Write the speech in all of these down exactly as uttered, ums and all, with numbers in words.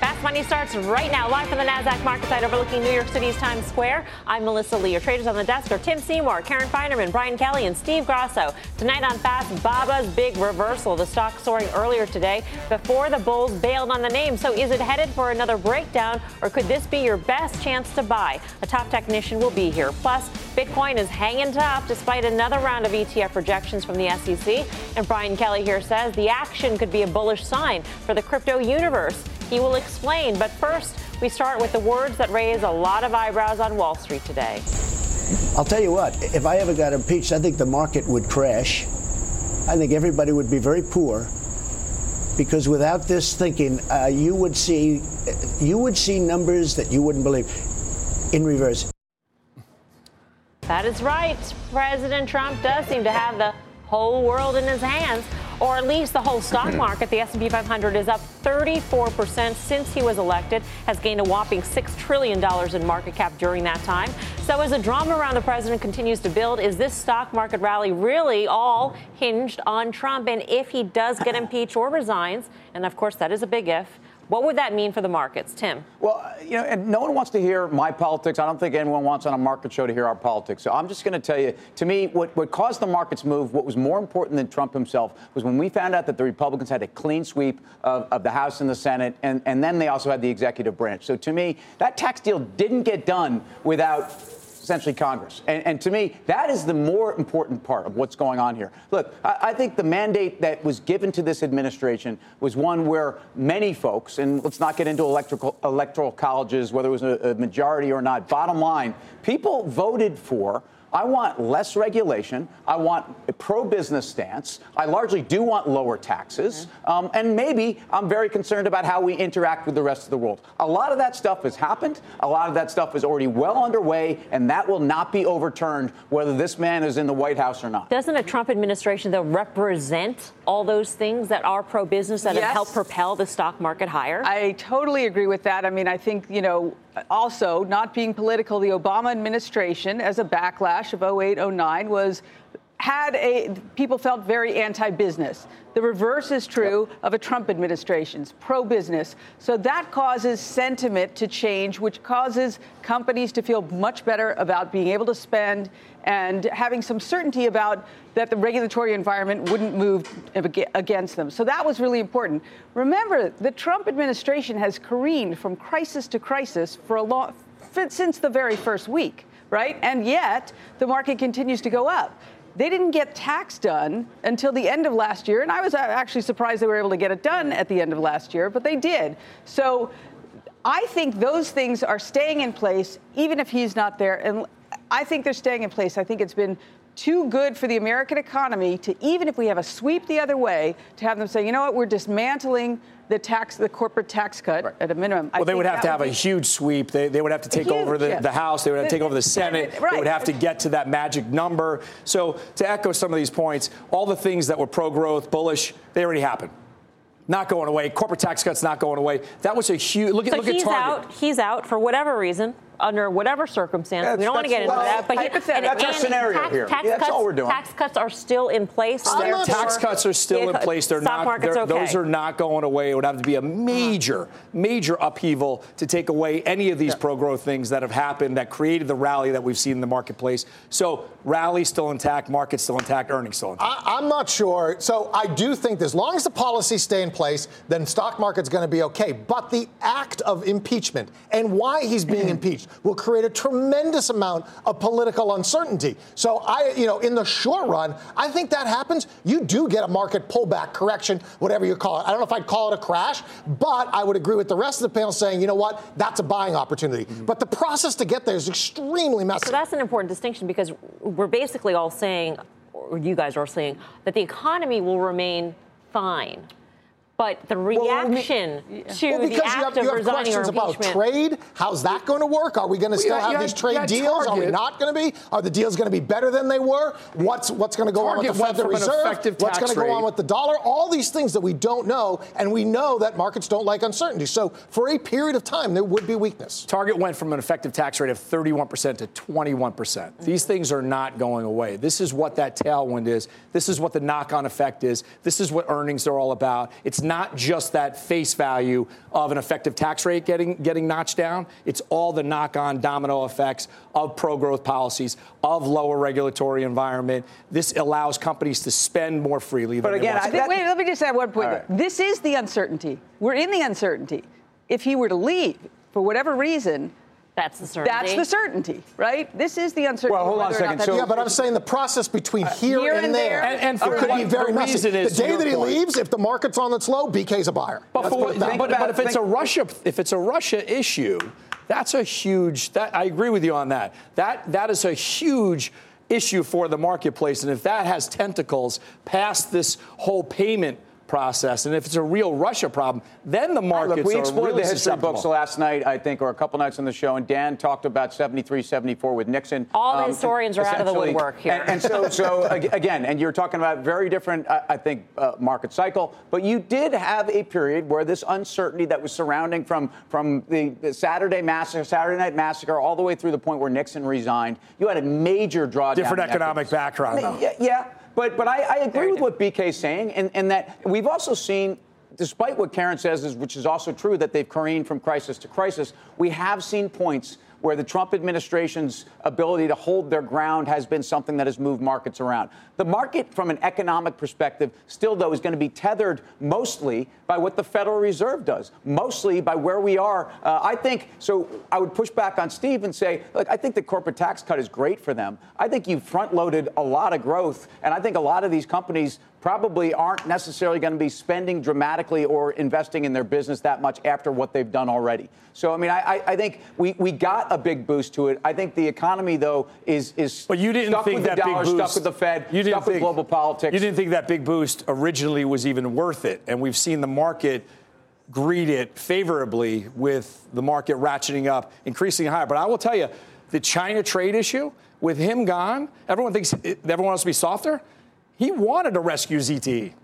Fast Money starts right now, live from the Nasdaq market site overlooking New York City's Times Square. I'm Melissa Lee. Your traders on the desk are Tim Seymour, Karen Feinerman, Brian Kelly, and Steve Grasso. Tonight on Fast, Baba's big reversal. The stock soaring earlier today before the bulls bailed on the name. So is it headed for another breakdown, or could this be your best chance to buy? A top technician will be here. Plus, Bitcoin is hanging tough despite another round of E T F rejections from the S E C. And Brian Kelly here says the action could be a bullish sign for the crypto universe. He will explain, but first, we start with the words that raise a lot of eyebrows on Wall Street today. I'll tell you what, if I ever got impeached, I think the market would crash. I think everybody would be very poor, because without this thinking, uh, you would see you would see numbers that you wouldn't believe. In reverse. That is right. President Trump does seem to have the whole world in his hands, or at least the whole stock market. The S and P five hundred is up thirty-four percent since he was elected, has gained a whopping six trillion dollars in market cap during that time. So as the drama around the president continues to build, is this stock market rally really all hinged on Trump? And if he does get impeached or resigns, and of course that is a big if, what would that mean for the markets, Tim? Well, you know, and no one wants to hear my politics. I don't think anyone wants on a market show to hear our politics. So I'm just going to tell you, to me, what, what caused the markets move, what was more important than Trump himself, was when we found out that the Republicans had a clean sweep of, of the House and the Senate, and, and then they also had the executive branch. So to me, that tax deal didn't get done without essentially Congress. And, and to me, that is the more important part of what's going on here. Look, I, I think the mandate that was given to this administration was one where many folks, and let's not get into electrical, electoral colleges, whether it was a, a majority or not, bottom line, people voted for, I want less regulation. I want a pro-business stance. I largely do want lower taxes. Mm-hmm. Um, and maybe I'm very concerned about how we interact with the rest of the world. A lot of that stuff has happened. A lot of that stuff is already well underway, and that will not be overturned whether this man is in the White House or not. Doesn't a Trump administration, though, represent all those things that are pro-business that yes. have helped propel the stock market higher? I totally agree with that. I mean, I think, you know, also, not being political, the Obama administration, as a backlash of oh eight, oh nine, was had a people felt very anti-business. The reverse is true yep. of a Trump administration's pro-business. So that causes sentiment to change, which causes companies to feel much better about being able to spend and having some certainty about that the regulatory environment wouldn't move against them. So that was really important. Remember, the Trump administration has careened from crisis to crisis for a long since the very first week, right? And yet the market continues to go up. They didn't get tax done until the end of last year, and I was actually surprised they were able to get it done at the end of last year, but they did. So I think those things are staying in place, even if he's not there. And I think they're staying in place. I think it's been too good for the American economy to, even if we have a sweep the other way, to have them say, you know what, we're dismantling the tax, the corporate tax cut right. at a minimum. Well, I they would have to have a huge sweep. They, they would have to take huge, over the, yes. the House. They would have to take over the Senate. Right. They would have to get to that magic number. So to echo some of these points, all the things that were pro-growth, bullish, they already happened. Not going away. Corporate tax cuts not going away. That was a huge. Look, so look he's at Target. Out, he's out for whatever reason, under whatever circumstances. That's, we don't want to get into well, that. But he, and, that's and, our scenario tax, here. Tax yeah, that's cuts, all we're doing. Tax cuts are still in place. Their tax sure. cuts are still in place. They're Stock not. They're, okay. Those are not going away. It would have to be a major, major upheaval to take away any of these yeah. pro-growth things that have happened that created the rally that we've seen in the marketplace. So rally still intact, market still intact, earnings still intact. I, I'm not sure. So I do think as long as the policies stay in place, then stock market's going to be okay. But the act of impeachment and why he's being impeached will create a tremendous amount of political uncertainty. So I, you know, in the short run, I think that happens. You do get a market pullback, correction, whatever you call it. I don't know if I'd call it a crash, but I would agree with the rest of the panel saying, you know what, that's a buying opportunity. Mm-hmm. But the process to get there is extremely messy. So that's an important distinction, because we're basically all saying, or you guys are saying, that the economy will remain fine. but the reaction well, to well, the act of resigning or impeachment. Because you have questions about trade. How's that going to work? Are we going to still well, have these had, trade deals? Target. Are we not going to be? Are the deals going to be better than they were? What's what's going to go Target on with the Federal Reserve? What's going to go on with the dollar? All these things that we don't know, and we know that markets don't like uncertainty. So for a period of time, there would be weakness. Target went from an effective tax rate of thirty-one percent to twenty-one percent. Mm-hmm. These things are not going away. This is what that tailwind is. This is what the knock-on effect is. This is what earnings are all about. It's not just that face value of an effective tax rate getting getting notched down. It's all the knock-on domino effects of pro-growth policies, of lower regulatory environment. This allows companies to spend more freely. But than again, I, that, wait, let me just add one point. Right. This is the uncertainty. We're in the uncertainty. If he were to leave for whatever reason, that's the certainty. That's the certainty, right? This is the uncertainty. Well, hold on a second. So, yeah, but I'm saying the process between uh, here, here and, and there, there. And, and for it could one, be very messy. The day that he point. leaves, if the market's on its low, B K's a buyer. But, for, but, but, but if it's a Russia, if it's a Russia issue, that's a huge. That, I agree with you on that. That that is a huge issue for the marketplace, and if that has tentacles past this whole payment process, and if it's a real Russia problem, then the markets Look, we are explored really the history books last night, I think, or a couple nights on the show, and Dan talked about seventy-three, seventy-four with Nixon. All um, the historians are out of the woodwork here. And, and so, so again, and you're talking about very different, I, I think, uh, market cycle, but you did have a period where this uncertainty that was surrounding from from the, the Saturday massacre, Saturday night massacre, all the way through the point where Nixon resigned, you had a major drawdown. Different economic background, though. Yeah. yeah. But but I, I agree with what B K's saying, and, and that we've also seen, despite what Karen says, is, which is also true, that they've careened from crisis to crisis, we have seen points where the Trump administration's ability to hold their ground has been something that has moved markets around. The market, from an economic perspective, still, though, is going to be tethered mostly by what the Federal Reserve does, mostly by where we are. Uh, I think, so I would push back on Steve and say, look, I think the corporate tax cut is great for them. I think you front-loaded a lot of growth, and I think a lot of these companies probably aren't necessarily going to be spending dramatically or investing in their business that much after what they've done already. So, I mean, I, I think we, we got a big boost to it. I think the economy, though, is, is but you didn't stuck think with that the dollar, big boost, stuck with the Fed, you didn't stuck think, with global politics. You didn't think that big boost originally was even worth it, and we've seen the market greet it favorably with the market ratcheting up, increasing higher. But I will tell you, the China trade issue, with him gone, everyone thinks everyone wants to be softer. He wanted to rescue Z T E.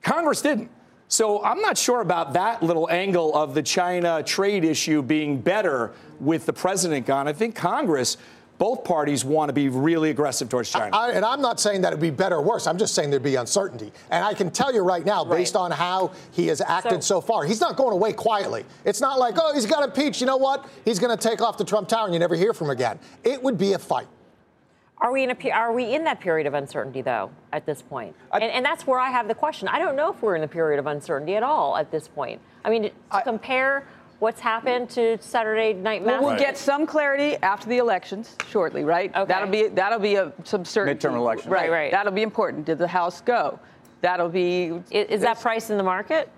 Congress didn't. So I'm not sure about that little angle of the China trade issue being better with the president gone. I think Congress, both parties want to be really aggressive towards China. I, I, and I'm not saying that it would be better or worse. I'm just saying there'd be uncertainty. And I can tell you right now, right. based on how he has acted so, so far, he's not going away quietly. It's not like, oh, he's got impeached. You know what? He's going to take off the Trump Tower and you never hear from him again. It would be a fight. Are we in a are we in that period of uncertainty, though, at this point? I, and, and that's where I have the question. I don't know if we're in a period of uncertainty at all at this point. I mean, to I, compare what's happened to Saturday night massacre. Well, we'll get some clarity after the elections shortly, right? Okay. That'll be that'll be a some certainty. Midterm election, right? Right. That'll be important. Did the House go? That'll be. Is, is that priced in the market?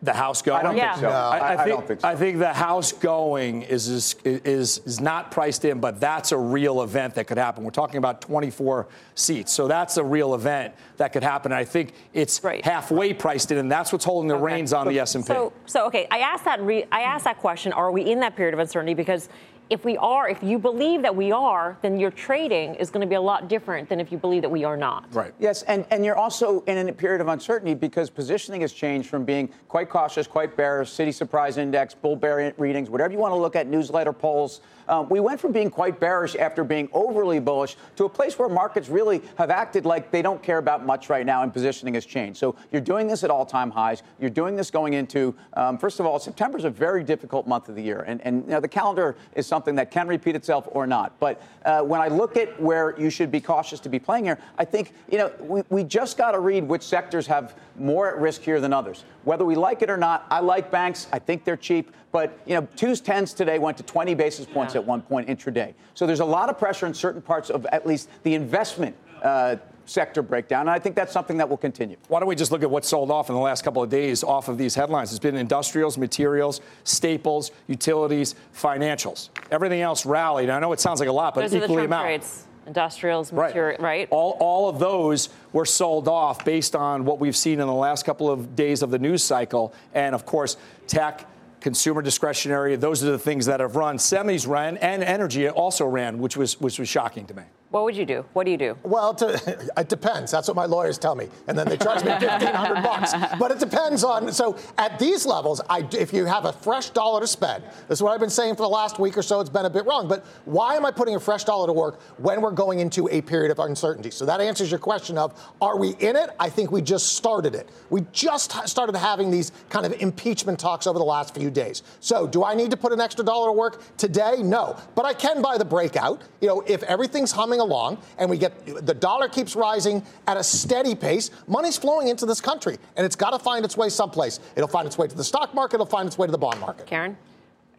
The House going? I don't yeah. think so. No, I, I, I, think, I don't think so. I think the House going is, is is is not priced in, but that's a real event that could happen. We're talking about twenty-four seats, so that's a real event that could happen. And I think it's right. halfway right. priced in, and that's what's holding the okay. reins on so, the S and P. So, so okay, I asked that re- I asked that question. Are we in that period of uncertainty? Because if we are, if you believe that we are, then your trading is going to be a lot different than if you believe that we are not. Right. Yes, and, and you're also in a period of uncertainty because positioning has changed from being quite cautious, quite bearish, City Surprise Index, bull bear readings, whatever you want to look at, newsletter polls. Um, we went from being quite bearish after being overly bullish to a place where markets really have acted like they don't care about much right now, and positioning has changed. So you're doing this at all-time highs. You're doing this going into, um, first of all, September is a very difficult month of the year, and, and you know, the calendar is something that can repeat itself or not. But uh, when I look at where you should be cautious to be playing here, I think, you know, we, we just got to read which sectors have more at risk here than others. Whether we like it or not, I like banks. I think they're cheap. But, you know, twos, tens today went to twenty basis points yeah. at one point intraday. So there's a lot of pressure in certain parts of at least the investment uh sector breakdown, and I think that's something that will continue. Why don't we just look at what's sold off in the last couple of days off of these headlines? It's been industrials, materials, staples, utilities, financials. Everything else rallied. I know it sounds like a lot, but those equally amount. Those are the Trump trades. industrials, material, right. right? All all of those were sold off based on what we've seen in the last couple of days of the news cycle. And, of course, tech, consumer discretionary, those are the things that have run. Semis ran, and energy also ran, which was which was shocking to me. What would you do? What do you do? Well, to, it depends. That's what my lawyers tell me. And then they charge me fifteen hundred bucks. But it depends on, so at these levels, I, if you have a fresh dollar to spend, this is what I've been saying for the last week or so, it's been a bit wrong, but why am I putting a fresh dollar to work when we're going into a period of uncertainty? So that answers your question of, are we in it? I think we just started it. We just started having these kind of impeachment talks over the last few days. So do I need to put an extra dollar to work today? No. But I can buy the breakout. You know, if everything's humming along and we get the dollar keeps rising at a steady pace, money's flowing into this country and it's got to find its way someplace. It'll find its way to the stock market. It'll find its way to the bond market. Karen?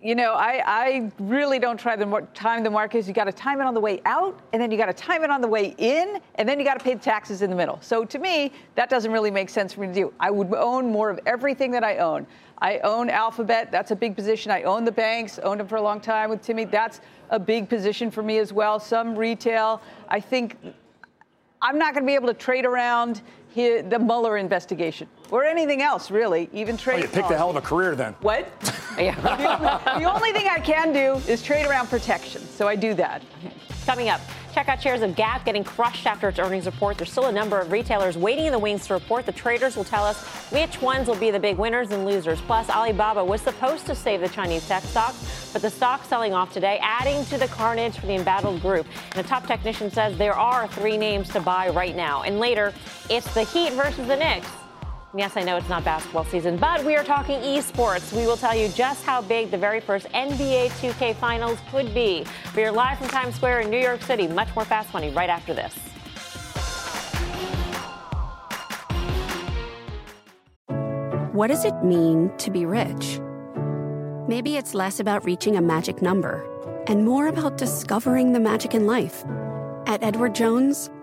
You know, I, I really don't try to time the markets. You got to time it on the way out, and then you got to time it on the way in, and then you got to pay the taxes in the middle. So to me, that doesn't really make sense for me to do. I would own more of everything that I own. I own Alphabet. That's a big position. I own the banks. Owned them for a long time with Timmy. That's a big position for me as well. Some retail. I think I'm not going to be able to trade around here, the Mueller investigation or anything else, really, even trade. Oh, you picked a hell of a career then. What? Yeah. The only thing I can do is trade around protection. So I do that. Coming up, check out shares of Gap getting crushed after its earnings report. There's still a number of retailers waiting in the wings to report. The traders will tell us which ones will be the big winners and losers. Plus, Alibaba was supposed to save the Chinese tech stocks, but the stock selling off today, adding to the carnage for the embattled group. And a top technician says there are three names to buy right now. And later, it's the Heat versus the Knicks. And yes, I know it's not basketball season, but we are talking esports. We will tell you just how big the very first N B A two K finals could be. We are live from Times Square in New York City. Much more Fast Money right after this. What does it mean to be rich? Maybe it's less about reaching a magic number and more about discovering the magic in life. At Edward Jones,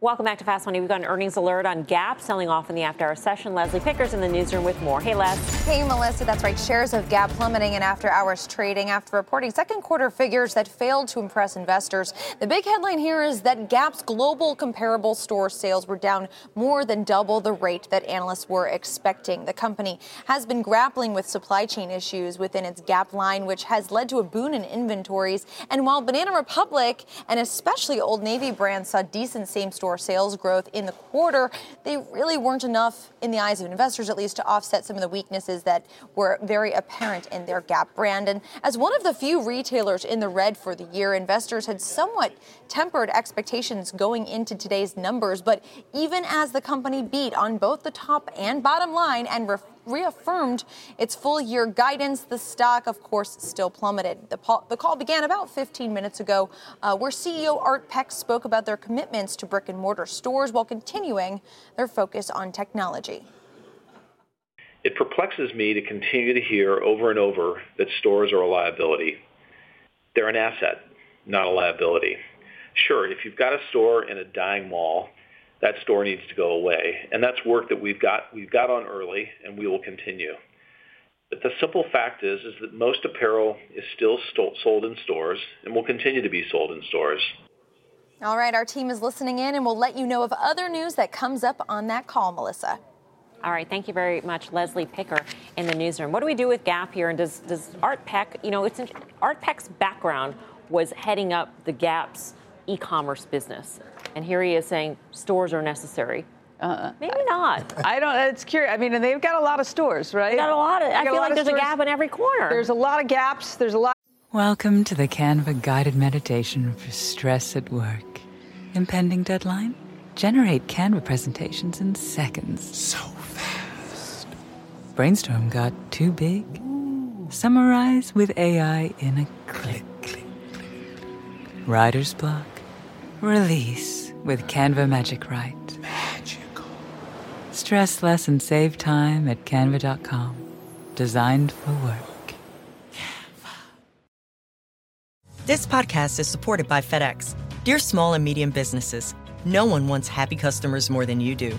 Welcome back to Fast Money. We've got an earnings alert on Gap selling off in the after-hour session. Leslie Picker's in the newsroom with more. Hey, Les. Hey, Melissa. That's right. Shares of Gap plummeting in after-hours trading after reporting second quarter figures that failed to impress investors. The big headline here is that Gap's global comparable store sales were down more than double the rate that analysts were expecting. The company has been grappling with supply chain issues within its Gap line, which has led to a boon in inventories. And while Banana Republic and especially Old Navy brands saw decent same-store sales growth in the quarter, they really weren't enough, in the eyes of investors at least, to offset some of the weaknesses that were very apparent in their Gap brand. And as one of the few retailers in the red for the year, investors had somewhat tempered expectations going into today's numbers. But even as the company beat on both the top and bottom line and ref- reaffirmed its full-year guidance, the stock, of course, still plummeted. The, po- the call began about fifteen minutes ago, uh, where C E O Art Peck spoke about their commitments to brick-and-mortar stores while continuing their focus on technology. It perplexes me to continue to hear over and over that stores are a liability. They're an asset, not a liability. Sure, if you've got a store in a dying mall, that store needs to go away, and that's work that we've got we've got on early, and we will continue. But the simple fact is is that most apparel is still sold in stores and will continue to be sold in stores. All right, our team is listening in, and we'll let you know of other news that comes up on that call, Melissa. All right, thank you very much, Leslie Picker in the newsroom. What do we do with Gap here, and does does Art Peck, you know, it's Art Peck's background was heading up the Gap's e-commerce business. And here he is saying stores are necessary. Uh, Maybe not. I don't. It's curious. I mean, and they've got a lot of stores, right? They've got a lot of. I feel like there's stores. A gap in every corner. There's a lot of gaps. There's a lot. Welcome to the Canva guided meditation for stress at work. Impending deadline? Generate Canva presentations in seconds. So fast. Brainstorm got too big? Ooh. Summarize with A I in a click. click, click, click. Writer's block. Release with Canva Magic Write. Magical. Stress less and save time at canva dot com. designed for work. Canva. This podcast is supported by FedEx. Dear small and medium businesses, no one wants happy customers more than you do.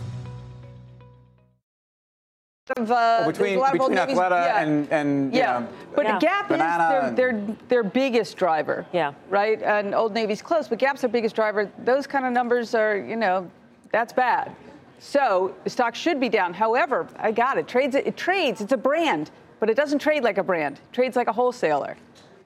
Of, uh, between between Athleta yeah. and, and yeah. You know, but yeah. Gap Banana is their, their, their biggest driver. Yeah. Right? And Old Navy's close, but Gap's their biggest driver. Those kind of numbers are, you know, that's bad. So the stock should be down. However, I got it. Trades, it trades. It's a brand, but it doesn't trade like a brand. It trades like a wholesaler.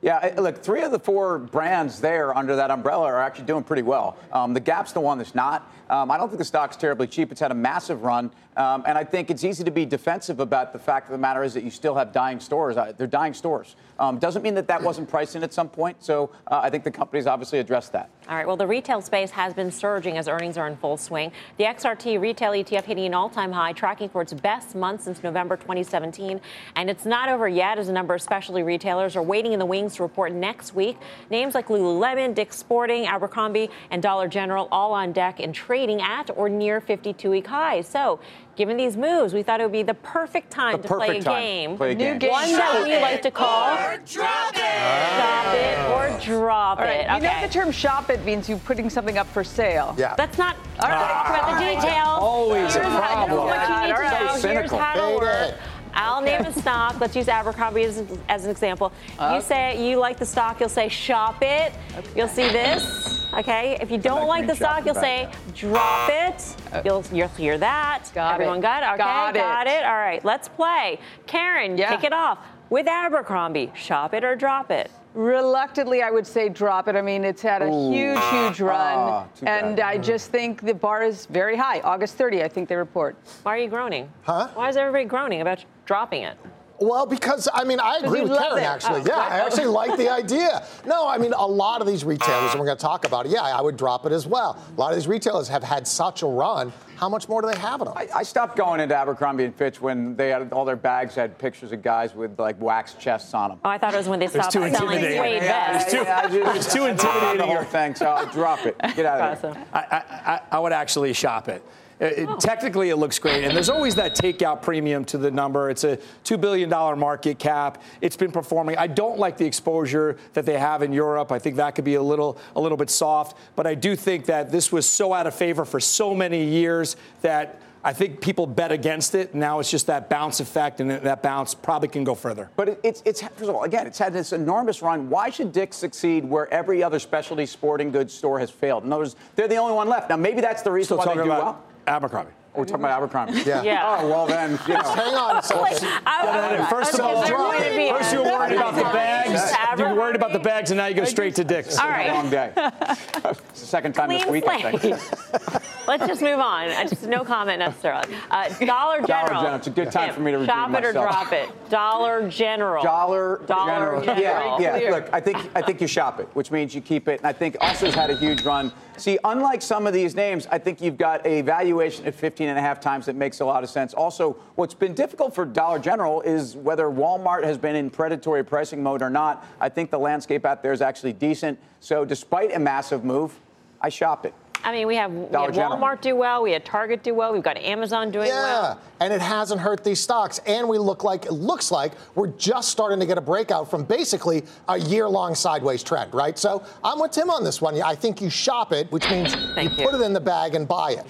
Yeah, look, three of the four brands there under that umbrella are actually doing pretty well. Um, the Gap's the one that's not. Um, I don't think the stock's terribly cheap. It's had a massive run. Um, and I think it's easy to be defensive about the fact of the matter is that you still have dying stores. Uh, they're dying stores. Um, doesn't mean that that wasn't priced in at some point. So uh, I think the company's obviously addressed that. All right. Well, the retail space has been surging as earnings are in full swing. The X R T retail E T F hitting an all-time high, tracking for its best month since November twenty seventeen. And it's not over yet, as a number of specialty retailers are waiting in the wings to report next week. Names like Lululemon, Dick's Sporting, Abercrombie, and Dollar General all on deck and trading at or near fifty-two-week highs. So, given these moves, we thought it would be the perfect time the to perfect play, a time. play a game. New game. One that we like to call Shop It! Shop It or Drop It. Right. Okay. You know the term Shop It means you're putting something up for sale. Yeah. That's not all right. Ah, about the details. Always Here's a problem. What you need to right. know. So Here's cynical. How to work. I'll name a stock. Let's use Abercrombie as, as an example. Okay. You say you like the stock, you'll say shop it. Okay. You'll see this. Okay. If you don't like the stock, you'll say that. drop it. Okay. You'll you'll hear that. Got Everyone it. got it? Okay, got it. got it. All right, let's play. Karen, yeah. kick it off with Abercrombie. Shop it or drop it. Reluctantly, I would say drop it. I mean, it's had a Ooh. huge, huge run. Ah, and I just think the bar is very high. August thirtieth, I think they report. Why are you groaning? Huh? Why is everybody groaning about dropping it? Well, because, I mean, I agree with Karen, it. actually. Oh, yeah, I actually like the idea. No, I mean, a lot of these retailers, and we're going to talk about it, yeah, I would drop it as well. A lot of these retailers have had such a run. How much more do they have in them? I, I stopped going into Abercrombie and Fitch when they had all their bags had pictures of guys with like wax chests on them. Oh, I thought it was when they stopped selling suede vests. It's too intimidating. The whole thing, so I'll drop it. Get out of awesome. here. I, I, I would actually shop it. It, oh. Technically, it looks great. And there's always that takeout premium to the number. It's a two billion dollars market cap. It's been performing. I don't like the exposure that they have in Europe. I think that could be a little a little bit soft. But I do think that this was so out of favor for so many years that I think people bet against it. Now it's just that bounce effect, and that bounce probably can go further. But it, it's, it's, first of all, again, it's had this enormous run. Why should Dick's succeed where every other specialty sporting goods store has failed? In other words, they're the only one left. Now, maybe that's the reason Still why they do well. Abercrombie. Oh, we're talking about Abercrombie. Yeah. yeah. Oh, well then, you know. Hang on. So like, I, first I, I, of all, okay, first you were worried about the bags. You were worried about the bags, and now you go straight to Dick's. All right. It's a long day. It's the second time Clean this week, I think. Let's just move on. I just no comment necessarily. Uh, Dollar General. Dollar General. It's a good time yeah. for me to review myself. Shop it or drop it. Dollar General. Dollar General. General. Yeah. yeah. yeah. Look, I think I think you shop it, which means you keep it, and I think also has had a huge run. See, unlike some of these names, I think you've got a valuation at fifteen and a half times that makes a lot of sense. Also, what's been difficult for Dollar General is whether Walmart has been in predatory pricing mode or not. I think the landscape out there is actually decent. So despite a massive move, I shop it. I mean, we have, we had Walmart do well. We had Target do well. We've got Amazon doing yeah, well. Yeah, and it hasn't hurt these stocks. And we look like, it looks like we're just starting to get a breakout from basically a year-long sideways trend, right? So I'm with Tim on this one. I think you shop it, which means you, you put it in the bag and buy it.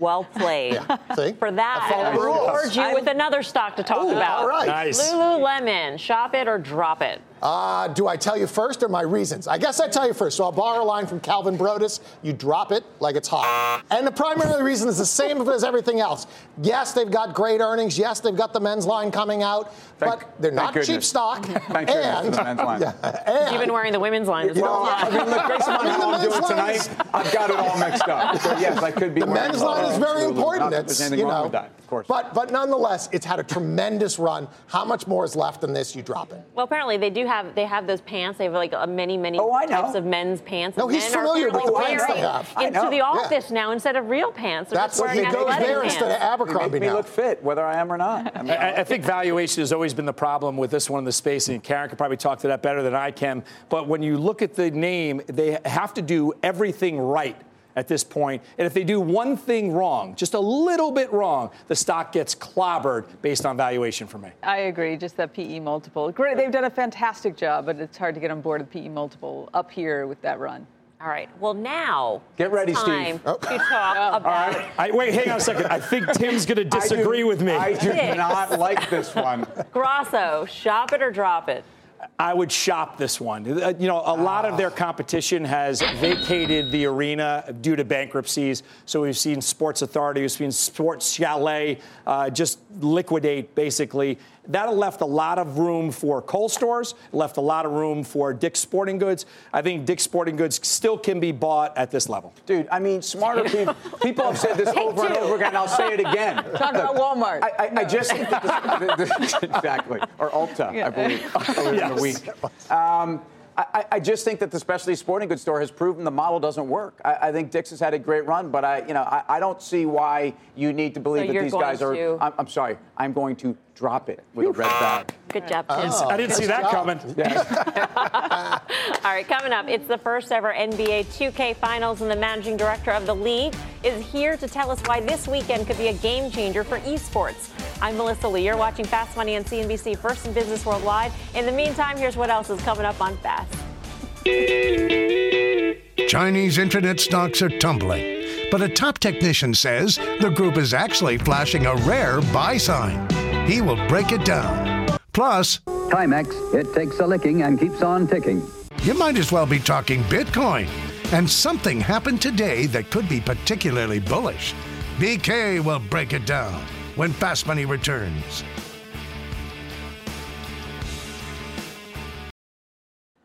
Well played. Yeah, see? For that, I reward you with another stock to talk Ooh, about. All right. Nice. Lululemon, shop it or drop it. Uh, do I tell you first or my reasons? I guess I tell you first. So I'll borrow a line from Calvin Brodus. You drop it like it's hot. And the primary reason is the same as everything else. Yes, they've got great earnings. Yes, they've got the men's line coming out. Thank, but they're not goodness. cheap stock. Thank and, goodness the men's line. Yeah, and, You've been wearing the women's line as well. well. I mean, look, based on how I'm doing tonight, I've got it all mixed up. So, yes, I could be wearing it. The men's line is very absolutely. important. Not it's, you know, that, of course. But, but nonetheless, it's had a tremendous run. How much more is left than this? You drop it. Well, apparently they do have they have those pants. They have like a many many oh, types of men's pants. No, and he's familiar with the pants they have. Into the office yeah. now instead of real pants. They're That's what he goes there pants. Instead of Abercrombie. You make me now. Look fit, whether I am or not. I, mean, I, I think valuation has always been the problem with this one in the space, and Karen could probably talk to that better than I can. But when you look at the name, they have to do everything right at this point. And if they do one thing wrong, just a little bit wrong, the stock gets clobbered based on valuation for me. I agree. Just that P E multiple. Great. They've done a fantastic job, but it's hard to get on board with P E multiple up here with that run. All right. Well, now get ready, it's time Steve. Oh. to talk oh. about. All right. I, wait, hang on a second. I think Tim's going to disagree do, with me. I do not like this one. Grosso, shop it or drop it. I would shop this one. You know, a lot of their competition has vacated the arena due to bankruptcies. So we've seen Sports Authority, we've seen Sports Chalet uh, just liquidate, basically. That left a lot of room for Kohl's stores, left a lot of room for Dick's Sporting Goods. I think Dick's Sporting Goods still can be bought at this level. Dude, I mean, smarter people. People have said this over and over again, and I'll say it again. Talk about Walmart. I, I, no. I just think that exactly. Or Ulta, yeah. I believe. Yes. The week. Um, I, I just think that the specialty sporting goods store has proven the model doesn't work. I, I think Dick's has had a great run, but I, you know, I, I don't see why you need to believe so that these guys are. To... I'm, I'm sorry. I'm going to drop it with a red bag. Good job, Tim. Oh, I didn't see that job. coming. Yeah. All right, coming up, it's the first ever N B A two K Finals, and the managing director of the league is here to tell us why this weekend could be a game changer for esports. I'm Melissa Lee. You're watching Fast Money on C N B C, first in business worldwide. In the meantime, here's what else is coming up on Fast. Chinese internet stocks are tumbling, but a top technician says the group is actually flashing a rare buy sign. He will break it down. Plus, Timex, it takes a licking and keeps on ticking. You might as well be talking Bitcoin. And something happened today that could be particularly bullish. B K will break it down when Fast Money returns.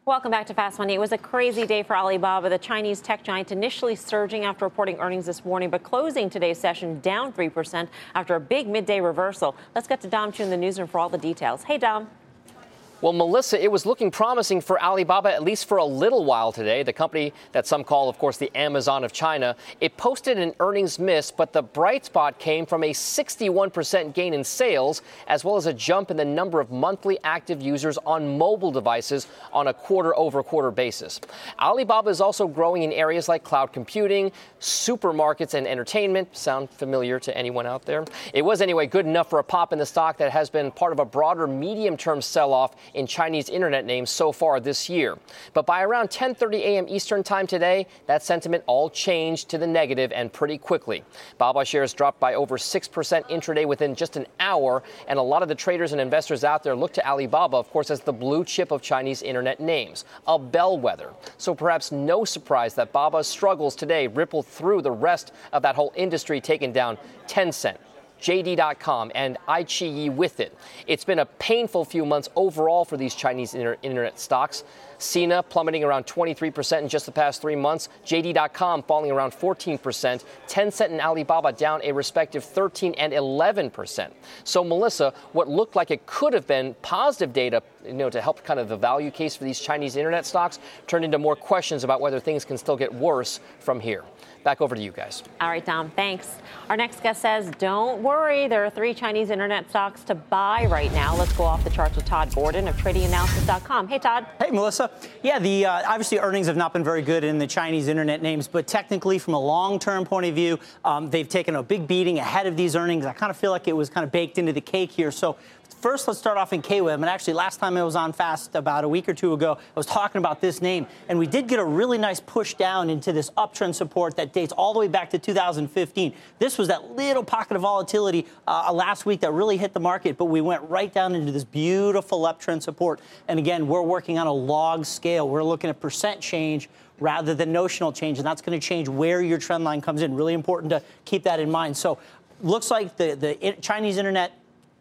Welcome back to Fast Money. It was a crazy day for Alibaba, the Chinese tech giant initially surging after reporting earnings this morning, but closing today's session down three percent after a big midday reversal. Let's get to Dom Chu in the newsroom for all the details. Hey, Dom. Well, Melissa, it was looking promising for Alibaba, at least for a little while today. The company that some call, of course, the Amazon of China, it posted an earnings miss, but the bright spot came from a sixty-one percent gain in sales, as well as a jump in the number of monthly active users on mobile devices on a quarter-over-quarter basis. Alibaba is also growing in areas like cloud computing, supermarkets, and entertainment. Sound familiar to anyone out there? It was, anyway, good enough for a pop in the stock that has been part of a broader medium-term sell-off in Chinese internet names so far this year. But by around ten thirty a.m. Eastern time today, that sentiment all changed to the negative, and pretty quickly. Baba shares dropped by over six percent intraday within just an hour, and a lot of the traders and investors out there look to Alibaba, of course, as the blue chip of Chinese internet names, a bellwether. So perhaps no surprise that Baba's struggles today rippled through the rest of that whole industry, taking down Tencent, J D dot com, and iQIYI with it. It's been a painful few months overall for these Chinese inter- internet stocks. Sina plummeting around twenty-three percent in just the past three months, J D dot com falling around fourteen percent, Tencent and Alibaba down a respective thirteen and eleven percent. So, Melissa, what looked like it could have been positive data, you know, to help kind of the value case for these Chinese internet stocks turned into more questions about whether things can still get worse from here. Back over to you guys. All right, Dom, thanks. Our next guest says, don't worry, there are three Chinese internet stocks to buy right now. Let's go off the charts with Todd Gordon of Trading Analysis dot com. Hey, Todd. Hey, Melissa. Yeah, the uh, obviously earnings have not been very good in the Chinese internet names, but technically from a long-term point of view, um, they've taken a big beating ahead of these earnings. I kind of feel like it was kind of baked into the cake here. So first, let's start off in K W E B. And actually, last time I was on Fast about a week or two ago, I was talking about this name. And we did get a really nice push down into this uptrend support that dates all the way back to two thousand fifteen. This was that little pocket of volatility uh, last week that really hit the market. But we went right down into this beautiful uptrend support. And again, we're working on a log scale. We're looking at percent change rather than notional change. And that's going to change where your trend line comes in. Really important to keep that in mind. So looks like the, the Chinese internet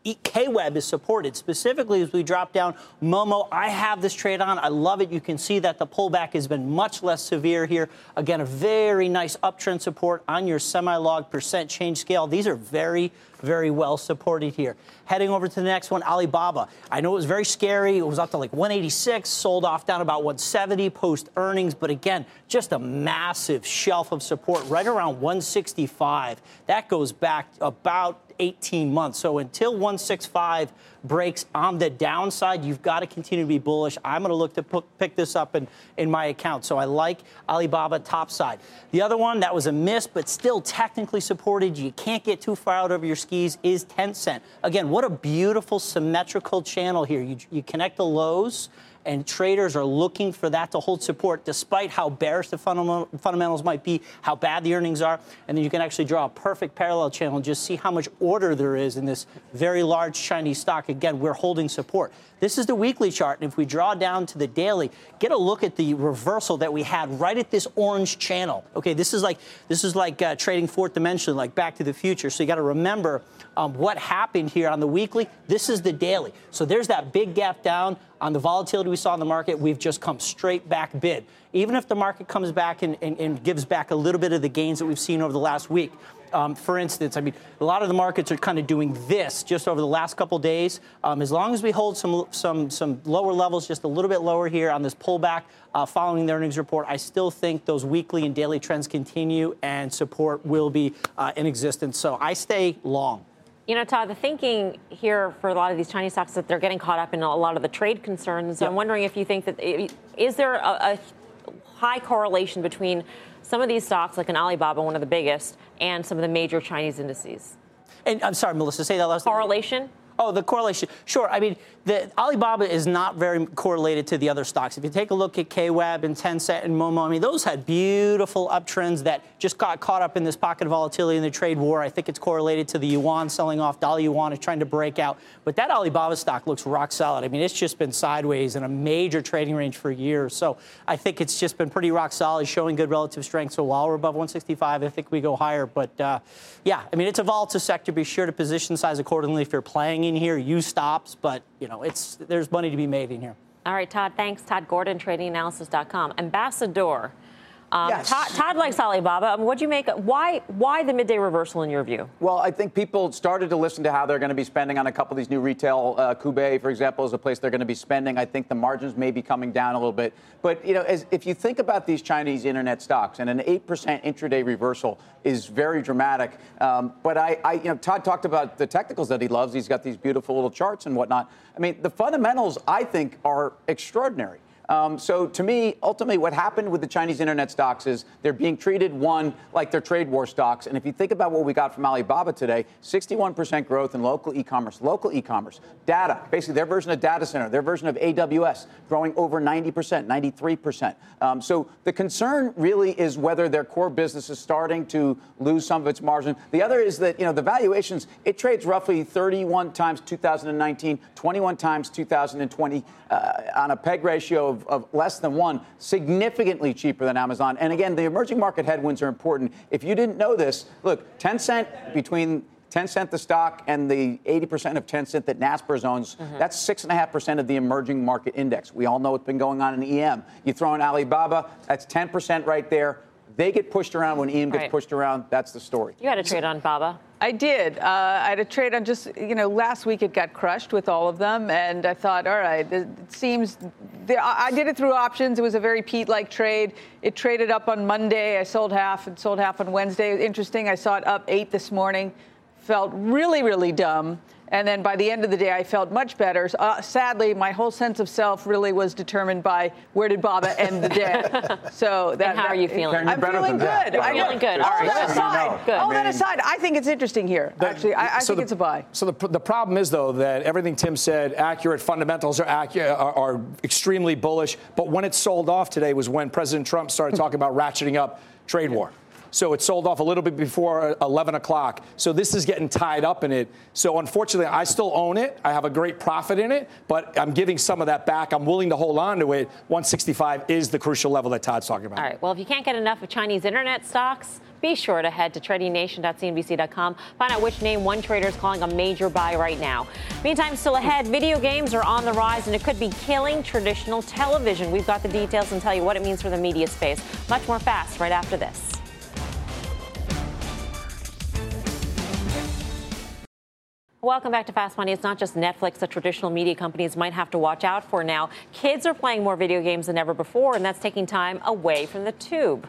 K W E B is supported. Specifically, as we drop down, Momo, I have this trade on. I love it. You can see that the pullback has been much less severe here. Again, a very nice uptrend support on your semi-log percent change scale. These are very, very well supported here. Heading over to the next one, Alibaba. I know it was very scary. It was up to like one eighty-six, sold off down about one seventy post-earnings. But again, just a massive shelf of support right around one sixty-five. That goes back about eighteen months. So until one sixty-five breaks on the downside, you've got to continue to be bullish. I'm going to look to p- pick this up in, in my account. So I like Alibaba top side. The other one that was a miss, but still technically supported, you can't get too far out over your skis, is Tencent. Again, what a beautiful symmetrical channel here. You, you connect the lows, and traders are looking for that to hold support despite how bearish the fundam- fundamentals might be, how bad the earnings are. And then you can actually draw a perfect parallel channel and just see how much order there is in this very large Chinese stock. Again, we're holding support. This is the weekly chart. And if we draw down to the daily, get a look at the reversal that we had right at this orange channel. Okay, this is like this is like uh, trading fourth dimension, like Back to the Future. So you got to remember um, what happened here on the weekly. This is the daily. So there's that big gap down. On the volatility we saw in the market, we've just come straight back bid. Even if the market comes back and, and, and gives back a little bit of the gains that we've seen over the last week. Um, for instance, I mean, a lot of the markets are kind of doing this just over the last couple days. Um, as long as we hold some some some lower levels, just a little bit lower here on this pullback uh, following the earnings report, I still think those weekly and daily trends continue and support will be uh, in existence. So I stay long. You know, Todd, the thinking here for a lot of these Chinese stocks is that they're getting caught up in a lot of the trade concerns. Yep. I'm wondering if you think that, is there a, a high correlation between some of these stocks, like an Alibaba, one of the biggest, and some of the major Chinese indices? And I'm sorry, Melissa, say that last thing. Correlation? Oh, the correlation. Sure. I mean, the Alibaba is not very correlated to the other stocks. If you take a look at K W E B and Tencent and Momo, I mean, those had beautiful uptrends that just got caught up in this pocket of volatility in the trade war. I think it's correlated to the yuan selling off. Dollar yuan is trying to break out. But that Alibaba stock looks rock solid. I mean, it's just been sideways in a major trading range for years. So I think it's just been pretty rock solid, showing good relative strength. So while we're above one sixty-five, I think we go higher. But, uh, yeah, I mean, it's a volatile sector. Be sure to position size accordingly if you're playing in here, use stops, but you know, it's there's money to be made in here. All right, Todd, thanks. Todd Gordon, Trading Analysis dot com. Ambassador. Um, yes. Todd, Todd likes Alibaba. Um, what do you make? Why why the midday reversal in your view? Well, I think people started to listen to how they're going to be spending on a couple of these new retail. Uh, Koubei, for example, is a place they're going to be spending. I think the margins may be coming down a little bit. But, you know, as, if you think about these Chinese internet stocks, and an eight percent intraday reversal is very dramatic. Um, but, I, I, you know, Todd talked about the technicals that he loves. He's got these beautiful little charts and whatnot. I mean, the fundamentals, I think, are extraordinary. Um, so to me, ultimately, what happened with the Chinese internet stocks is they're being treated, one, like they're trade war stocks. And if you think about what we got from Alibaba today, sixty-one percent growth in local e-commerce, local e-commerce, data, basically their version of data center, their version of A W S, growing over ninety percent, ninety-three percent. Um, so the concern really is whether their core business is starting to lose some of its margin. The other is that, you know, the valuations, it trades roughly thirty-one times two thousand nineteen, twenty-one times two thousand twenty uh, on a P E G ratio of of less than one, significantly cheaper than Amazon. And again, the emerging market headwinds are important. If you didn't know this, look, Tencent, between Tencent, the stock, and the eighty percent of Tencent that Naspers owns, mm-hmm. that's six point five percent of the emerging market index. We all know what's been going on in E M. You throw in Alibaba, that's ten percent right there. They get pushed around when E M gets right. pushed around. That's the story. You had a trade on Baba. I did. Uh, I had a trade on just, you know, last week it got crushed with all of them. And I thought, all right, it seems the, I did it through options. It was a very Pete-like trade. It traded up on Monday. I sold half and sold half on Wednesday. Interesting. I saw it up eight this morning. Felt really, really dumb. And then by the end of the day, I felt much better. Uh, sadly, my whole sense of self really was determined by where did Baba end the day. So that, and how that, are you feeling? I'm feeling good. I'm feeling good. All right. that aside, good. all that aside, I think it's interesting here. The, actually, I, I so think the, it's a buy. So the the problem is though that everything Tim said, accurate fundamentals are accurate, are, are extremely bullish. But when it sold off today was when President Trump started talking about ratcheting up trade war. So it sold off a little bit before eleven o'clock. So this is getting tied up in it. So unfortunately, I still own it. I have a great profit in it, but I'm giving some of that back. I'm willing to hold on to it. one sixty-five is the crucial level that Todd's talking about. All right. Well, if you can't get enough of Chinese internet stocks, be sure to head to trading nation dot c n b c dot com. Find out which name one trader is calling a major buy right now. Meantime, still ahead, video games are on the rise, and it could be killing traditional television. We've got the details and tell you what it means for the media space. Much more fast right after this. Welcome back to Fast Money. It's not just Netflix that traditional media companies might have to watch out for now. Kids are playing more video games than ever before, and that's taking time away from the tube.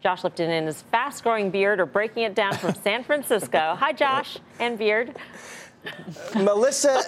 Josh Lipton and his fast-growing beard are breaking it down from San Francisco. Hi, Josh and beard. Melissa,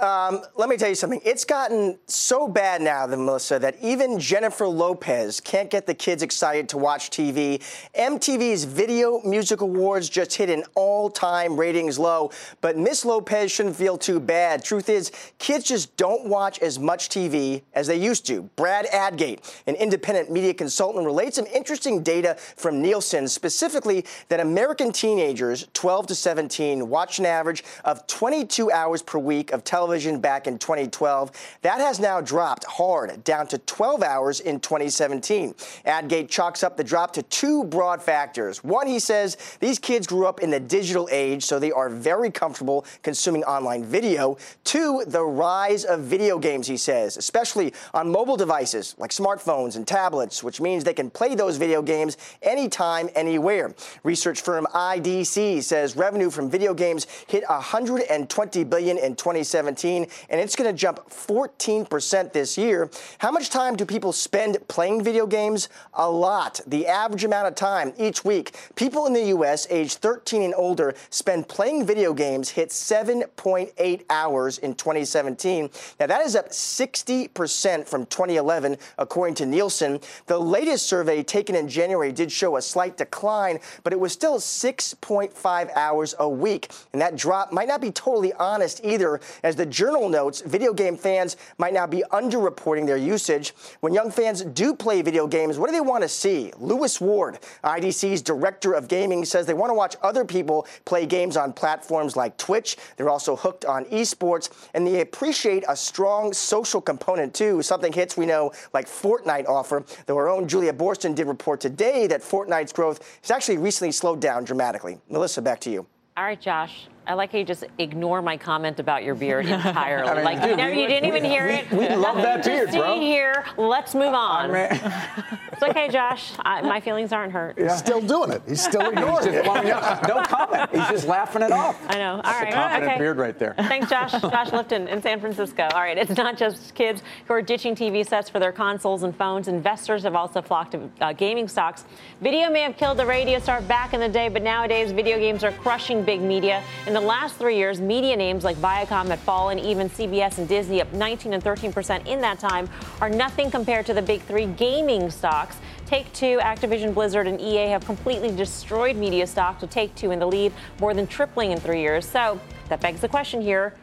um, let me tell you something. It's gotten so bad now, that, Melissa, that even Jennifer Lopez can't get the kids excited to watch T V. M T V's Video Music Awards just hit an all-time ratings low, but Miss Lopez shouldn't feel too bad. Truth is, kids just don't watch as much T V as they used to. Brad Adgate, an independent media consultant, relates some interesting data from Nielsen, specifically that American teenagers, twelve to seventeen, watch an average of twenty-two hours per week of television. Television back in twenty twelve. That has now dropped hard down to twelve hours in twenty seventeen. Adgate chalks up the drop to two broad factors. One, he says these kids grew up in the digital age, so they are very comfortable consuming online video. Two, the rise of video games, he says, especially on mobile devices like smartphones and tablets, which means they can play those video games anytime, anywhere. Research firm I D C says revenue from video games hit one hundred twenty billion dollars in twenty seventeen. And it's going to jump fourteen percent this year. How much time do people spend playing video games? A lot. The average amount of time each week people in the U S age thirteen and older spend playing video games hit seven point eight hours in twenty seventeen. Now, that is up sixty percent from twenty eleven, according to Nielsen. The latest survey taken in January did show a slight decline, but it was still six point five hours a week. And that drop might not be totally honest either, as the The journal notes, video game fans might now be underreporting their usage. When young fans do play video games, what do they want to see? Lewis Ward, I D C's director of gaming, says they want to watch other people play games on platforms like Twitch. They're also hooked on esports, and they appreciate a strong social component, too. Something hits, we know, like Fortnite offer, though our own Julia Borston did report today that Fortnite's growth has actually recently slowed down dramatically. Melissa, back to you. All right, Josh. I like how you just ignore my comment about your beard entirely. I mean, like, dude, you know, you didn't we, even hear we, it. We love that beard, just bro. Here, let's move on. It's okay, Josh. I, my feelings aren't hurt. He's yeah. still doing it. He's still ignoring it. No comment. He's just laughing it off. I know. All That's right. a confident okay. beard right there. Thanks, Josh. Josh Lipton in San Francisco. All right. It's not just kids who are ditching T V sets for their consoles and phones. Investors have also flocked to uh, gaming stocks. Video may have killed the radio star back in the day, but nowadays video games are crushing big media. In the last three years, media names like Viacom had fallen, even C B S and Disney up nineteen and thirteen percent in that time are nothing compared to the big three gaming stocks. Take-Two, Activision, Blizzard, and E A have completely destroyed media stocks, with Take-Two in the lead, more than tripling in three years. So that begs the question here,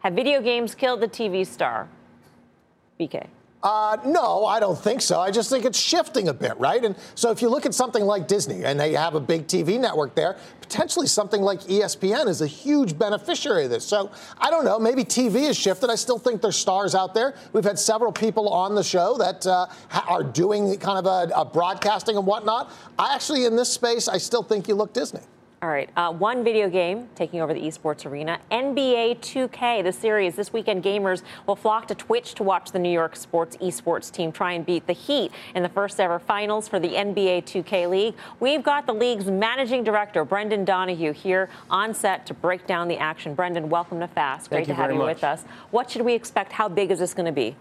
have video games killed the T V star? B K. Uh, no, I don't think so. I just think it's shifting a bit, right? And so if you look at something like Disney, and they have a big T V network there, potentially something like E S P N is a huge beneficiary of this. So I don't know. Maybe T V has shifted. I still think there's stars out there. We've had several people on the show that uh, are doing kind of a, a broadcasting and whatnot. I actually, in this space, I still think you look Disney. All right. Uh, one video game taking over the esports arena, N B A two K, the series. This weekend, gamers will flock to Twitch to watch the New York sports esports team try and beat the Heat in the first ever finals for the N B A two K League. We've got the league's managing director, Brendan Donohue, here on set to break down the action. Brendan, welcome to Fast. Great to have you with us. What should we expect? How big is this going to be?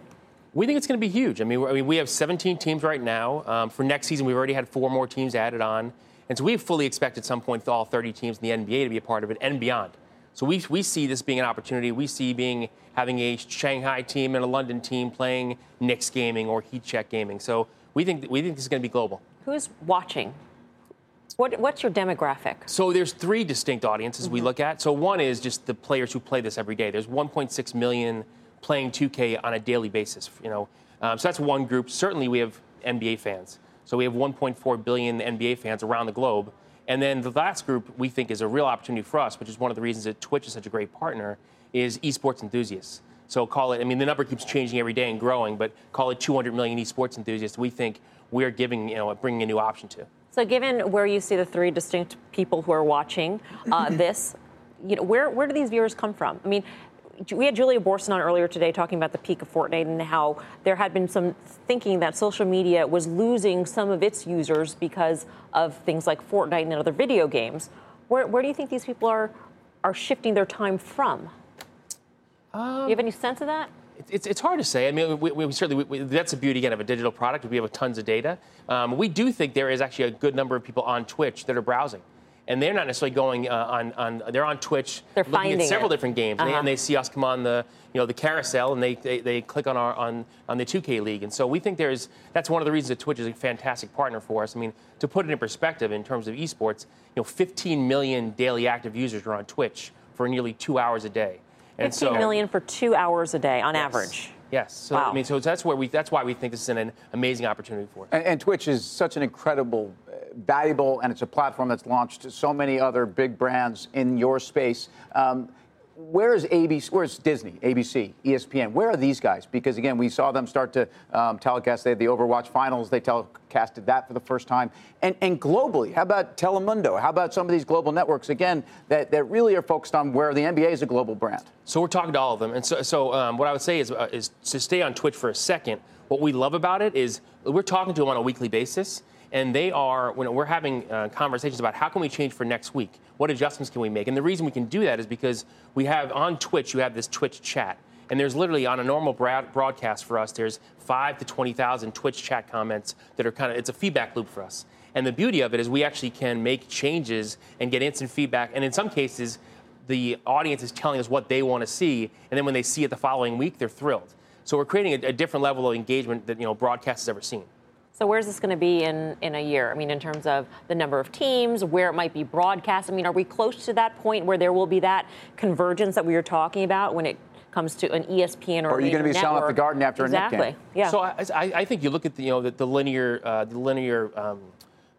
We think it's going to be huge. I mean, I mean, we have seventeen teams right now. Um, for next season, we've already had four more teams added on. And so we fully expect at some point all thirty teams in the N B A to be a part of it and beyond. So we we see this being an opportunity. We see being having a Shanghai team and a London team playing Knicks gaming or Heat Check gaming. So we think we think this is going to be global. Who's watching? What what's your demographic? So there's three distinct audiences mm-hmm. we look at. So one is just the players who play this every day. There's one point six million playing two K on a daily basis. You know, um, so that's one group. Certainly we have N B A fans. So we have one point four billion N B A fans around the globe. And then the last group we think is a real opportunity for us, which is one of the reasons that Twitch is such a great partner, is esports enthusiasts. So call it, I mean, the number keeps changing every day and growing, but call it two hundred million esports enthusiasts we think we're giving, you know, bringing a new option to. So given where you see the three distinct people who are watching uh, this, you know, where, where do these viewers come from? I mean, we had Julia Borson on earlier today talking about the peak of Fortnite and how there had been some thinking that social media was losing some of its users because of things like Fortnite and other video games. Where, where do you think these people are, are shifting their time from? Um, do you have any sense of that? It's, it's hard to say. I mean, we, we certainly we, we, that's the beauty, again, of a digital product. We have tons of data. Um, we do think there is actually a good number of people on Twitch that are browsing. And they're not necessarily going uh, on, on. They're on Twitch, they're looking at several it. different games, uh-huh. and, they, and they see us come on the, you know, the carousel, and they they, they click on our on, on the two K league. And so we think there's that's one of the reasons that Twitch is a fantastic partner for us. I mean, to put it in perspective, in terms of esports, you know, fifteen million daily active users are on Twitch for nearly two hours a day. And fifteen so, million for two hours a day on yes. average. Yes. So wow. I mean, so that's where we. That's why we think this is an amazing opportunity for us. And, and Twitch is such an incredible. valuable, and it's a platform that's launched so many other big brands in your space. Um, where is A B C, where's Disney, A B C, E S P N? Where are these guys? Because, again, we saw them start to um, telecast. They had the Overwatch Finals. They telecasted that for the first time. And, and globally, how about Telemundo? How about some of these global networks, again, that, that really are focused on where the N B A is a global brand? So we're talking to all of them. And so, so um, what I would say is, uh, is to stay on Twitch for a second, what we love about it is we're talking to them on a weekly basis. And they are, when we're having uh, conversations about how can we change for next week? What adjustments can we make? And the reason we can do that is because we have on Twitch, you have this Twitch chat. And there's literally on a normal broadcast for us, there's five to twenty thousand Twitch chat comments that are kind of, it's a feedback loop for us. And the beauty of it is we actually can make changes and get instant feedback. And in some cases, the audience is telling us what they want to see. And then when they see it the following week, they're thrilled. So we're creating a, a different level of engagement that, you know, broadcast has ever seen. So where's this going to be in, in a year? I mean, in terms of the number of teams, where it might be broadcast. I mean, are we close to that point where there will be that convergence that we were talking about when it comes to an E S P N or, or a network? Or are you going to be selling out the garden after exactly. a Knicks game? Yeah. So I, I think you look at the, you know, the, the linear uh, the linear um,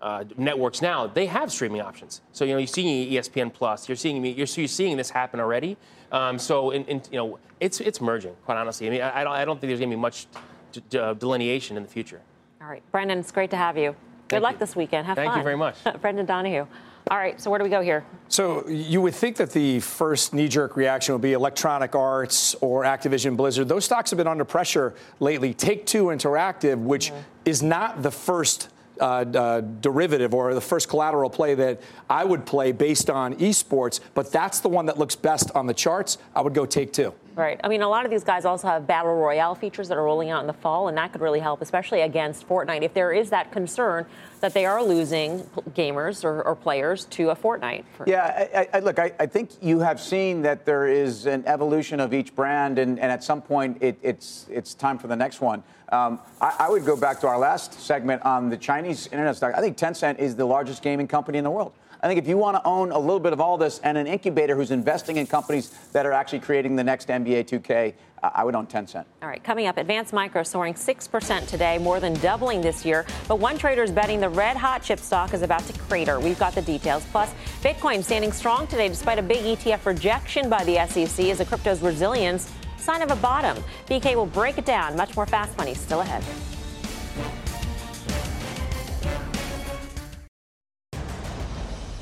uh, networks now. They have streaming options. So you know, you're seeing E S P N Plus. You're seeing you're, you're seeing this happen already. Um, so in, in, you know, it's it's merging. Quite honestly, I mean, I, I don't I don't think there's going to be much d- d- delineation in the future. All right, Brendan, it's great to have you. Good Thank luck you. this weekend. Have Thank fun. Thank you very much. Brendan Donohue. All right, so where do we go here? So you would think that the first knee-jerk reaction would be Electronic Arts or Activision Blizzard. Those stocks have been under pressure lately. Take-Two Interactive, which mm-hmm. is not the first uh, uh, derivative or the first collateral play that I would play based on esports, but that's the one that looks best on the charts. I would go Take-Two. Right. I mean, a lot of these guys also have battle royale features that are rolling out in the fall, and that could really help, especially against Fortnite, if there is that concern that they are losing gamers or, or players to a Fortnite. Yeah, I, I, look, I, I think you have seen that there is an evolution of each brand, and, and at some point it, it's it's time for the next one. Um, I, I would go back to our last segment on the Chinese internet stock. I think Tencent is the largest gaming company in the world. I think if you want to own a little bit of all this and an incubator who's investing in companies that are actually creating the next N B A two K, uh, I would own Tencent. All right, coming up, Advanced Micro soaring six percent today, more than doubling this year. But one trader is betting the red-hot chip stock is about to crater. We've got the details. Plus, Bitcoin standing strong today despite a big E T F rejection by the S E C as a crypto's resilience sign of a bottom. B K will break it down. Much more Fast Money still ahead.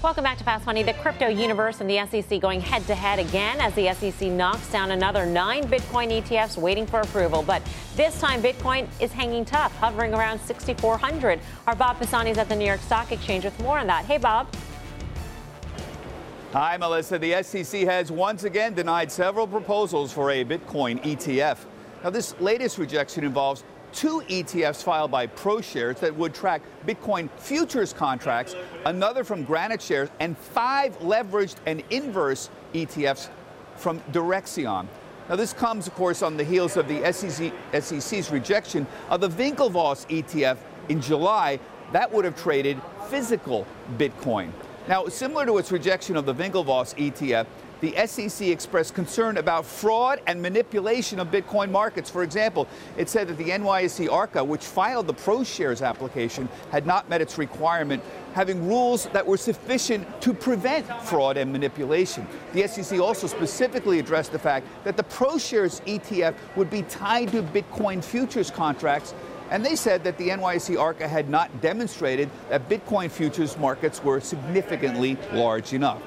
Welcome back to Fast Money. The crypto universe and the S E C going head-to-head again as the S E C knocks down another nine Bitcoin E T Fs waiting for approval. But this time, Bitcoin is hanging tough, hovering around sixty-four hundred. Our Bob Pisani is at the New York Stock Exchange with more on that. Hey, Bob. Hi, Melissa. The S E C has once again denied several proposals for a Bitcoin E T F. Now, this latest rejection involves two E T Fs filed by ProShares that would track Bitcoin futures contracts, another from Granite Shares, and five leveraged and inverse E T Fs from Direxion. Now, this comes, of course, on the heels of the S E C, S E C's rejection of the Winklevoss E T F in July that would have traded physical Bitcoin. Now, similar to its rejection of the Winklevoss E T F, the S E C expressed concern about fraud and manipulation of Bitcoin markets. For example, it said that the N Y S E ARCA, which filed the ProShares application, had not met its requirement, having rules that were sufficient to prevent fraud and manipulation. The S E C also specifically addressed the fact that the ProShares E T F would be tied to Bitcoin futures contracts, and they said that the N Y S E ARCA had not demonstrated that Bitcoin futures markets were significantly large enough.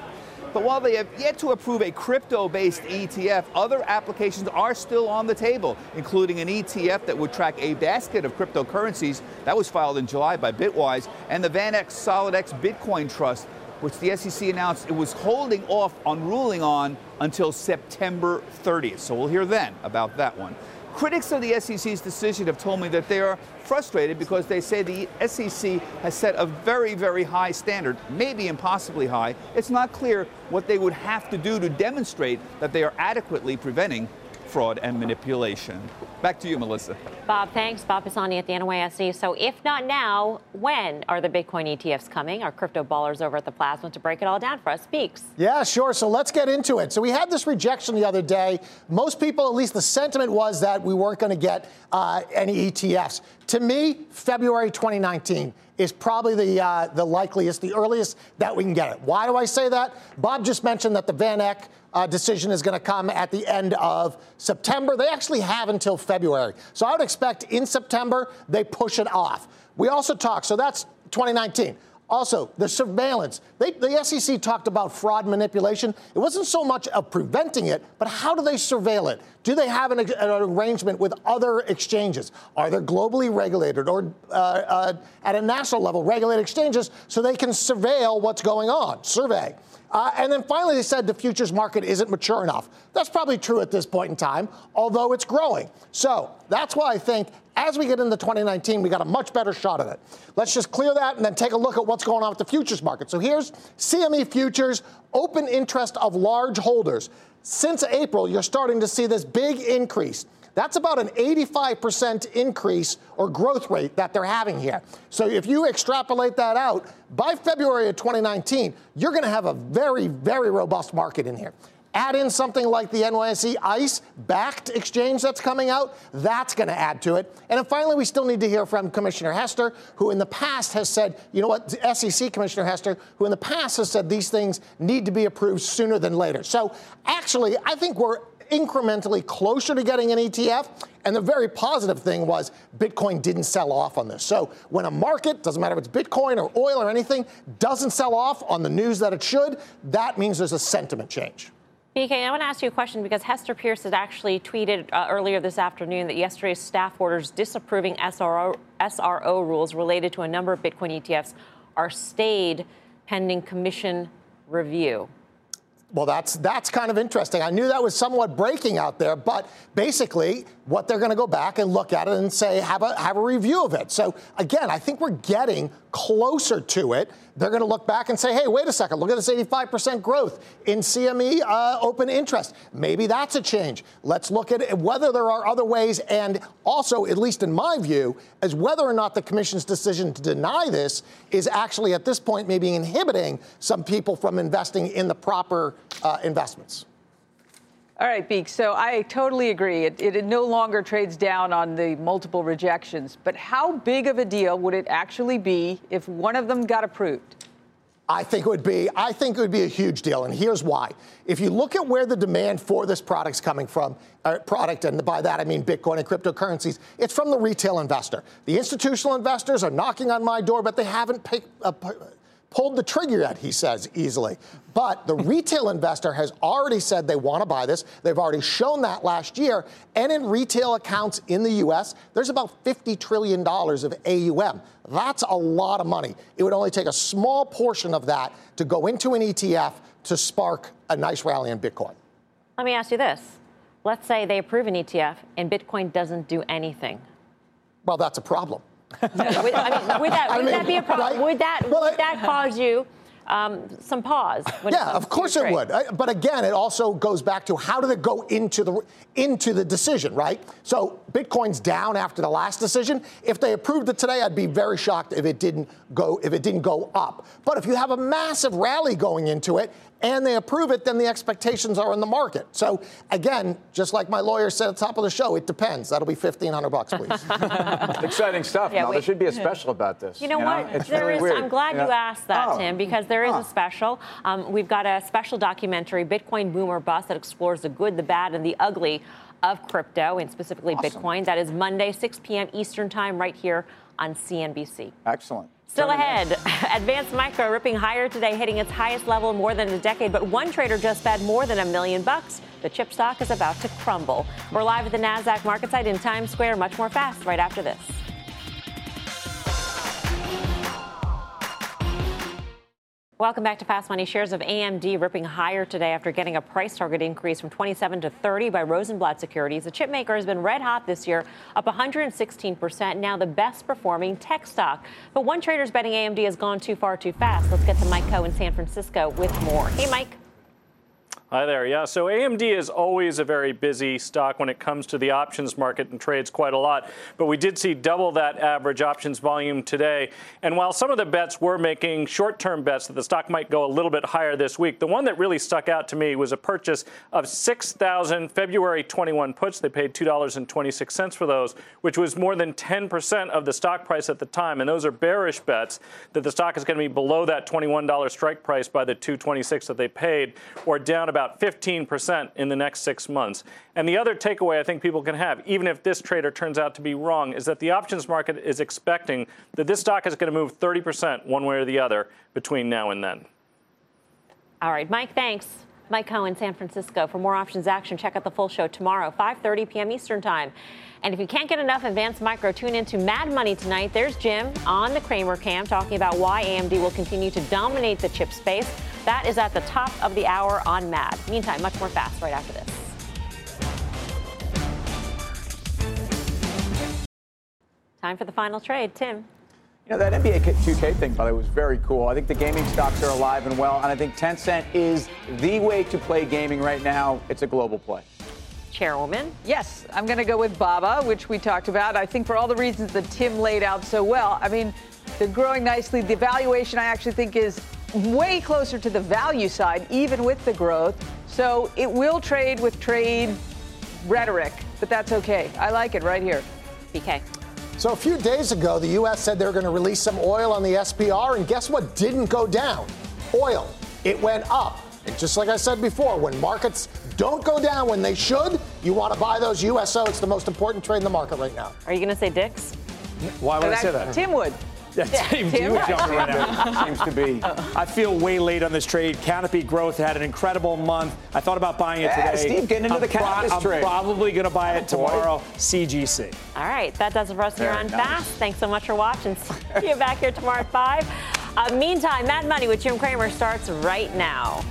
But while they have yet to approve a crypto-based E T F, other applications are still on the table, including an E T F that would track a basket of cryptocurrencies that was filed in July by Bitwise and the VanEck SolidX Bitcoin Trust, which the S E C announced it was holding off on ruling on until September thirtieth. So we'll hear then about that one. Critics of the S E C's decision have told me that they are frustrated because they say the S E C has set a very, very high standard, maybe impossibly high. It's not clear what they would have to do to demonstrate that they are adequately preventing fraud and manipulation. Back to you, Melissa. Bob, thanks. Bob Pisani at the N Y S E. So if not now, when are the Bitcoin E T Fs coming? Our crypto ballers over at the Plasma to break it all down for us speaks. Yeah, sure. So let's get into it. So we had this rejection the other day. Most people, at least the sentiment was that we weren't going to get uh, any E T Fs. To me, February twenty nineteen is probably the uh, the likeliest, the earliest that we can get it. Why do I say that? Bob just mentioned that the VanEck uh, decision is going to come at the end of September. They actually have until February. So I would expect in September they push it off. We also talked, so that's twenty nineteen. Also, the surveillance. They, the S E C talked about fraud manipulation. It wasn't so much of preventing it, but how do they surveil it? Do they have an, an arrangement with other exchanges? Are there globally regulated or uh, uh, at a national level regulated exchanges so they can surveil what's going on, survey? Uh, and then finally, they said the futures market isn't mature enough. That's probably true at this point in time, although it's growing. So that's why I think as we get into twenty nineteen, we got a much better shot at it. Let's just clear that and then take a look at what's going on with the futures market. So here's C M E futures, open interest of large holders. Since April, you're starting to see this big increase. That's about an eighty-five percent increase or growth rate that they're having here. So if you extrapolate that out, by February of twenty nineteen, you're going to have a very, very robust market in here. Add in something like the N Y S E ICE-backed exchange that's coming out. That's going to add to it. And then finally, we still need to hear from Commissioner Hester, who in the past has said, you know what, S E C Commissioner Hester, who in the past has said these things need to be approved sooner than later. So actually, I think we're incrementally closer to getting an E T F. And the very positive thing was Bitcoin didn't sell off on this. So when a market, doesn't matter if it's Bitcoin or oil or anything, doesn't sell off on the news that it should, that means there's a sentiment change. B K, I want to ask you a question because Hester Pierce had actually tweeted uh, earlier this afternoon that yesterday's staff orders disapproving S R O, S R O rules related to a number of Bitcoin E T Fs are stayed pending commission review. Well, that's that's kind of interesting. I knew that was somewhat breaking out there, but basically what they're going to go back and look at it and say, have a have a review of it. So, again, I think we're getting closer to it. They're going to look back and say, hey, wait a second, look at this eighty-five percent growth in C M E uh, open interest. Maybe that's a change. Let's look at whether there are other ways, and also, at least in my view, as whether or not the commission's decision to deny this is actually at this point maybe inhibiting some people from investing in the proper Uh, investments. All right, Beek. So I totally agree. It, it, it no longer trades down on the multiple rejections. But how big of a deal would it actually be if one of them got approved? I think it would be. I think it would be a huge deal, and here's why. If you look at where the demand for this product's coming from, uh, product, and by that I mean Bitcoin and cryptocurrencies, it's from the retail investor. The institutional investors are knocking on my door, but they haven't picked up. Uh, Pulled the trigger yet, he says easily. But the retail investor has already said they want to buy this. They've already shown that last year. And in retail accounts in the U S, there's about fifty trillion dollars of A U M. That's a lot of money. It would only take a small portion of that to go into an E T F to spark a nice rally in Bitcoin. Let me ask you this. Let's say they approve an E T F and Bitcoin doesn't do anything. Well, that's a problem. would, I mean, would that, would I mean, that be a problem? Right? Would that, well, would I, that cause you um, some pause? Yeah, of course it would. I, but again, it also goes back to how did it go into the into the decision, right? So Bitcoin's down after the last decision. If they approved it today, I'd be very shocked if it didn't go if it didn't go up. But if you have a massive rally going into it and they approve it, then the expectations are in the market. So again, just like my lawyer said at the top of the show, it depends. That'll be fifteen hundred bucks, please. Exciting stuff. Yeah, now, we, there should be a special about this. You know, you know? what? It's there really is, weird. I'm glad you, know? you asked that, oh. Tim, because there is huh. a special. Um, we've got a special documentary, Bitcoin Boom or Bust, that explores the good, the bad, and the ugly of crypto, and specifically awesome. Bitcoin. That is Monday, six p m Eastern Time, right here on C N B C. Excellent. Still ahead, Advanced Micro ripping higher today, hitting its highest level in more than a decade. But one trader just bet more than a million bucks. The chip stock is about to crumble. We're live at the Nasdaq market site in Times Square. Much more fast right after this. Welcome back to Fast Money. Shares of A M D ripping higher today after getting a price target increase from twenty-seven to thirty by Rosenblatt Securities. The chipmaker has been red hot this year, up one hundred sixteen percent, now the best performing tech stock. But one trader's betting A M D has gone too far too fast. Let's get to Mike Coe in San Francisco with more. Hey, Mike. Hi there. Yeah, so A M D is always a very busy stock when it comes to the options market and trades quite a lot. But we did see double that average options volume today. And while some of the bets were making short-term bets that the stock might go a little bit higher this week, the one that really stuck out to me was a purchase of six thousand February twenty-one puts. They paid two dollars and twenty-six cents for those, which was more than ten percent of the stock price at the time. And those are bearish bets that the stock is going to be below that twenty-one dollar strike price by the two dollars and twenty-six cents that they paid, or down about fifteen percent in the next six months. And the other takeaway I think people can have, even if this trader turns out to be wrong, is that the options market is expecting that this stock is going to move thirty percent one way or the other between now and then. All right, Mike, thanks. Mike Cohen, San Francisco. For more options action, check out the full show tomorrow, five thirty p m Eastern Time. And if you can't get enough Advanced Micro, tune into Mad Money tonight. There's Jim on the Cramer Cam talking about why A M D will continue to dominate the chip space. That is at the top of the hour on Mad. Meantime, much more fast right after this. Time for the final trade. Tim. You know, that N B A two K thing, by the way, was very cool. I think the gaming stocks are alive and well, and I think Tencent is the way to play gaming right now. It's a global play. Chairwoman? Yes, I'm going to go with B A B A, which we talked about. I think for all the reasons that Tim laid out so well. I mean, they're growing nicely. The valuation I actually think is way closer to the value side, even with the growth. So it will trade with trade rhetoric, but that's okay. I like it right here. B K. So a few days ago, the U S said they were going to release some oil on the S P R, and guess what didn't go down? Oil. It went up. And just like I said before, when markets don't go down when they should, you want to buy those U S O. It's the most important trade in the market right now. Are you going to say Dick's? Why would I say that? Tim would. Yeah, Tim, Tim would jump right now. Seems to be. I feel way late on this trade. Canopy Growth had an incredible month. I thought about buying it yeah, today. Steve, getting into I'm the Canopy pro- trade. I'm probably going to buy it tomorrow. C G C. All right, that does it for us here on Fast. Thanks so much for watching. See you back here tomorrow at five. Uh, meantime, Mad Money with Jim Cramer starts right now.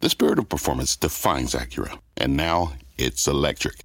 The spirit of performance defines Acura, and now it's electric.